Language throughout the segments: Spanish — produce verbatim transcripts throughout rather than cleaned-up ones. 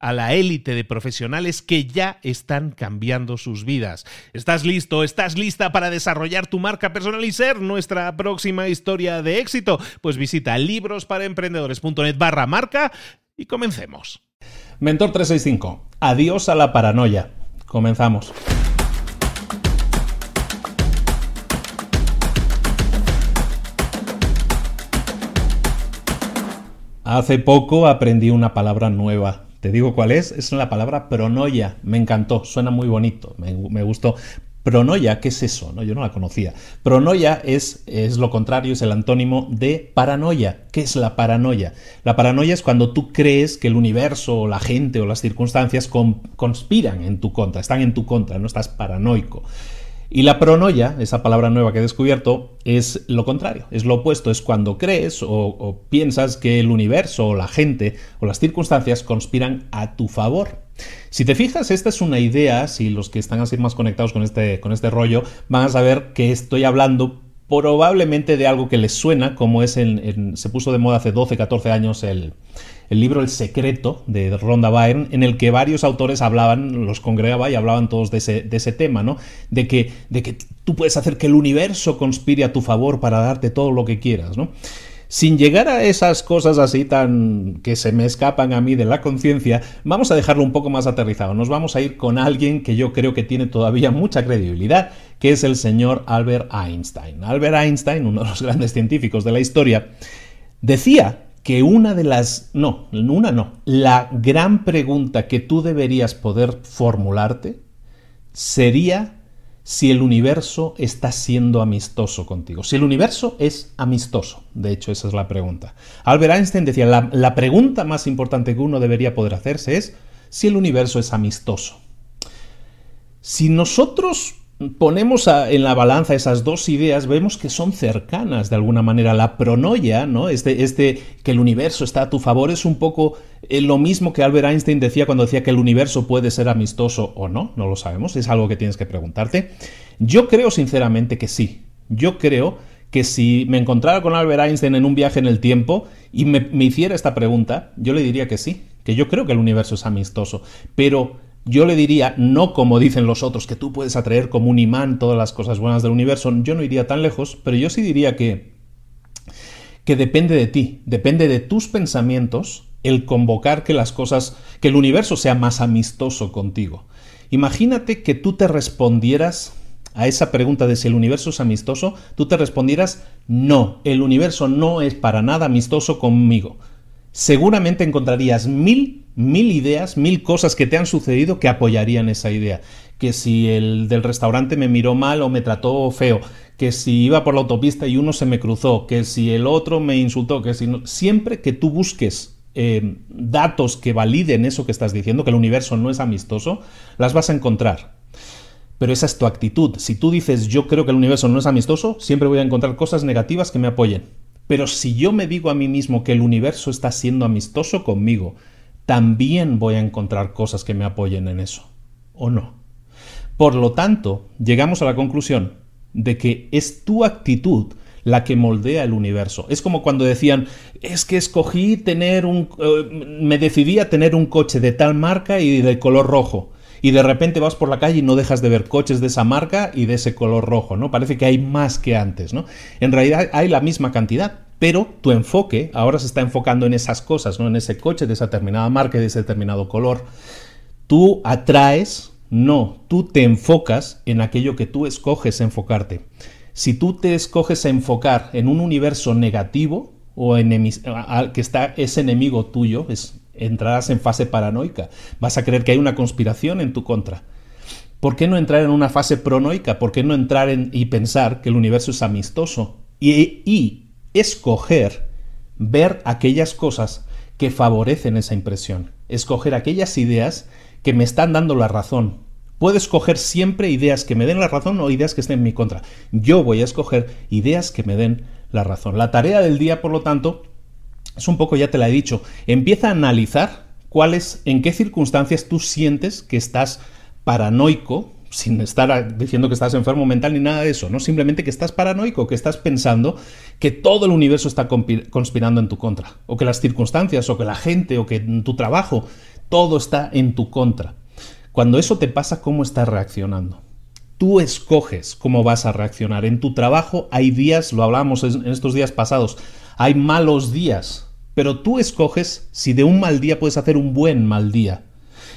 a la élite de profesionales que ya están cambiando sus vidas. ¿Estás listo? ¿Estás lista para desarrollar tu marca personal y ser nuestra próxima historia de éxito? Pues visita librosparaemprendedores.net barra marca y comencemos. Mentor trescientos sesenta y cinco. Adiós a la paranoia. Comenzamos. Hace poco aprendí una palabra nueva. Te digo cuál es, es la palabra pronoia. Me encantó, suena muy bonito, me, me gustó. Pronoia, ¿qué es eso? No, yo no la conocía. Pronoia es, es lo contrario, es el antónimo de paranoia. ¿Qué es la paranoia? La paranoia es cuando tú crees que el universo o la gente o las circunstancias con, conspiran en tu contra, están en tu contra, no estás paranoico. Y la pronoia, esa palabra nueva que he descubierto, es lo contrario, es lo opuesto, es cuando crees o, o piensas que el universo o la gente o las circunstancias conspiran a tu favor. Si te fijas, esta es una idea, si los que están así más conectados con este, con este rollo van a saber que estoy hablando probablemente de algo que les suena, como es en, en, se puso de moda hace doce, catorce años el... el libro El secreto de Rhonda Byrne, en el que varios autores hablaban, los congregaba y hablaban todos de ese, de ese tema, ¿no? De que, de que tú puedes hacer que el universo conspire a tu favor para darte todo lo que quieras, ¿no? Sin llegar a esas cosas así tan que se me escapan a mí de la conciencia, vamos a dejarlo un poco más aterrizado. Nos vamos a ir con alguien que yo creo que tiene todavía mucha credibilidad, que es el señor Albert Einstein. Albert Einstein, uno de los grandes científicos de la historia, decía que una de las... no, una no. La gran pregunta que tú deberías poder formularte sería si el universo está siendo amistoso contigo. Si el universo es amistoso. De hecho, esa es la pregunta. Albert Einstein decía, la, la pregunta más importante que uno debería poder hacerse es si el universo es amistoso. Si nosotros ponemos a, en la balanza esas dos ideas, vemos que son cercanas de alguna manera. La pronoia, ¿no? Este, este que el universo está a tu favor, es un poco eh, lo mismo que Albert Einstein decía cuando decía que el universo puede ser amistoso o no, no lo sabemos, es algo que tienes que preguntarte. Yo creo sinceramente que sí. Yo creo que si me encontrara con Albert Einstein en un viaje en el tiempo y me, me hiciera esta pregunta, yo le diría que sí, que yo creo que el universo es amistoso, pero yo le diría, no como dicen los otros, que tú puedes atraer como un imán todas las cosas buenas del universo. Yo no iría tan lejos, pero yo sí diría que, que depende de ti, depende de tus pensamientos el convocar que las cosas, que el universo sea más amistoso contigo. Imagínate que tú te respondieras a esa pregunta de si el universo es amistoso, tú te respondieras, no, el universo no es para nada amistoso conmigo. Seguramente encontrarías mil Mil ideas, mil cosas que te han sucedido que apoyarían esa idea. Que si el del restaurante me miró mal o me trató feo, que si iba por la autopista y uno se me cruzó, que si el otro me insultó, que si no... Siempre que tú busques eh, datos que validen eso que estás diciendo, que el universo no es amistoso, las vas a encontrar. pero esa es tu actitud. Si tú dices yo creo que el universo no es amistoso, siempre voy a encontrar cosas negativas que me apoyen. Pero si yo me digo a mí mismo que el universo está siendo amistoso conmigo, también voy a encontrar cosas que me apoyen en eso, ¿o no? Por lo tanto, llegamos a la conclusión de que es tu actitud la que moldea el universo. Es como cuando decían, es que escogí tener un... Eh, me decidí a tener un coche de tal marca y de color rojo. Y de repente vas por la calle y no dejas de ver coches de esa marca y de ese color rojo, ¿no? Parece que hay más que antes, ¿no? En realidad hay la misma cantidad, pero tu enfoque ahora se está enfocando en esas cosas, ¿no? En ese coche de esa determinada marca y de ese determinado color. Tú atraes... No, tú te enfocas en aquello que tú escoges enfocarte. Si tú te escoges a enfocar en un universo negativo o enemi- que está, es enemigo tuyo, es, entrarás en fase paranoica. Vas a creer que hay una conspiración en tu contra. ¿Por qué no entrar en una fase pronoica? ¿Por qué no entrar en, y pensar que el universo es amistoso? Y, y escoger ver aquellas cosas que favorecen esa impresión. Escoger aquellas ideas que me están dando la razón. Puedo escoger siempre ideas que me den la razón o ideas que estén en mi contra. Yo voy a escoger ideas que me den la razón. La tarea del día, por lo tanto, es un poco, ya te la he dicho, empieza a analizar cuáles, en qué circunstancias tú sientes que estás paranoico, sin estar diciendo que estás enfermo mental ni nada de eso, ¿no? Simplemente que estás paranoico, que estás pensando que todo el universo está conspirando en tu contra, o que las circunstancias, o que la gente, o que tu trabajo, todo está en tu contra. Cuando eso te pasa, ¿cómo estás reaccionando? Tú escoges cómo vas a reaccionar. En tu trabajo hay días, lo hablábamos en estos días pasados, hay malos días, pero tú escoges si de un mal día puedes hacer un buen mal día.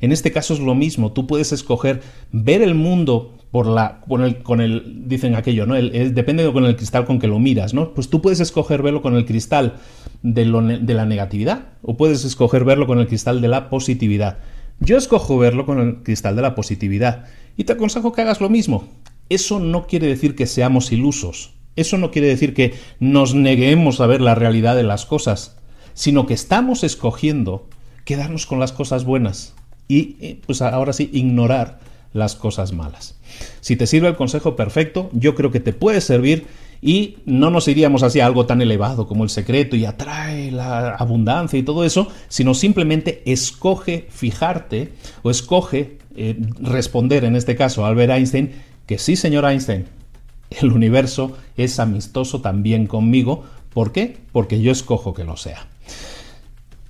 En este caso es lo mismo, tú puedes escoger ver el mundo por la, con el, con el dicen aquello, ¿no? El, el, depende de con el cristal con que lo miras, ¿no? Pues tú puedes escoger verlo con el cristal de, lo, de la negatividad, o puedes escoger verlo con el cristal de la positividad. Yo escojo verlo con el cristal de la positividad y te aconsejo que hagas lo mismo. Eso no quiere decir que seamos ilusos, eso no quiere decir que nos neguemos a ver la realidad de las cosas, sino que estamos escogiendo quedarnos con las cosas buenas. Y pues ahora sí, ignorar las cosas malas. Si te sirve el consejo, perfecto, yo creo que te puede servir y no nos iríamos hacia algo tan elevado como el secreto y atrae la abundancia y todo eso, sino simplemente escoge fijarte o escoge eh, responder, en este caso, a Albert Einstein, que sí, señor Einstein, el universo es amistoso también conmigo. ¿Por qué? Porque yo escojo que lo sea.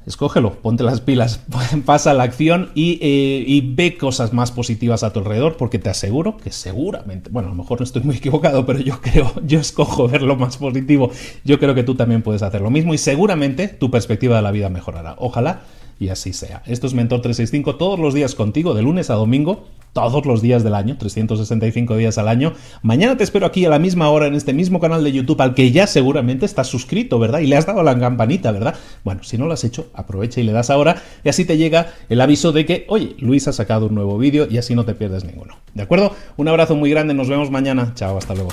Escógelo, ponte las pilas, pasa a la acción y, eh, y ve cosas más positivas a tu alrededor, porque te aseguro que seguramente, bueno, a lo mejor no estoy muy equivocado, pero yo creo, yo escojo ver lo más positivo. Yo creo que tú también puedes hacer lo mismo y seguramente tu perspectiva de la vida mejorará. Ojalá y así sea. Esto es Mentor trescientos sesenta y cinco, todos los días contigo, de lunes a domingo, todos los días del año, trescientos sesenta y cinco días al año. Mañana te espero aquí a la misma hora en este mismo canal de YouTube al que ya seguramente estás suscrito, ¿verdad? Y le has dado la campanita, ¿verdad? Bueno, si no lo has hecho, aprovecha y le das ahora y así te llega el aviso de que, oye, Luis ha sacado un nuevo vídeo y así no te pierdes ninguno. ¿De acuerdo? Un abrazo muy grande, nos vemos mañana. Chao, hasta luego.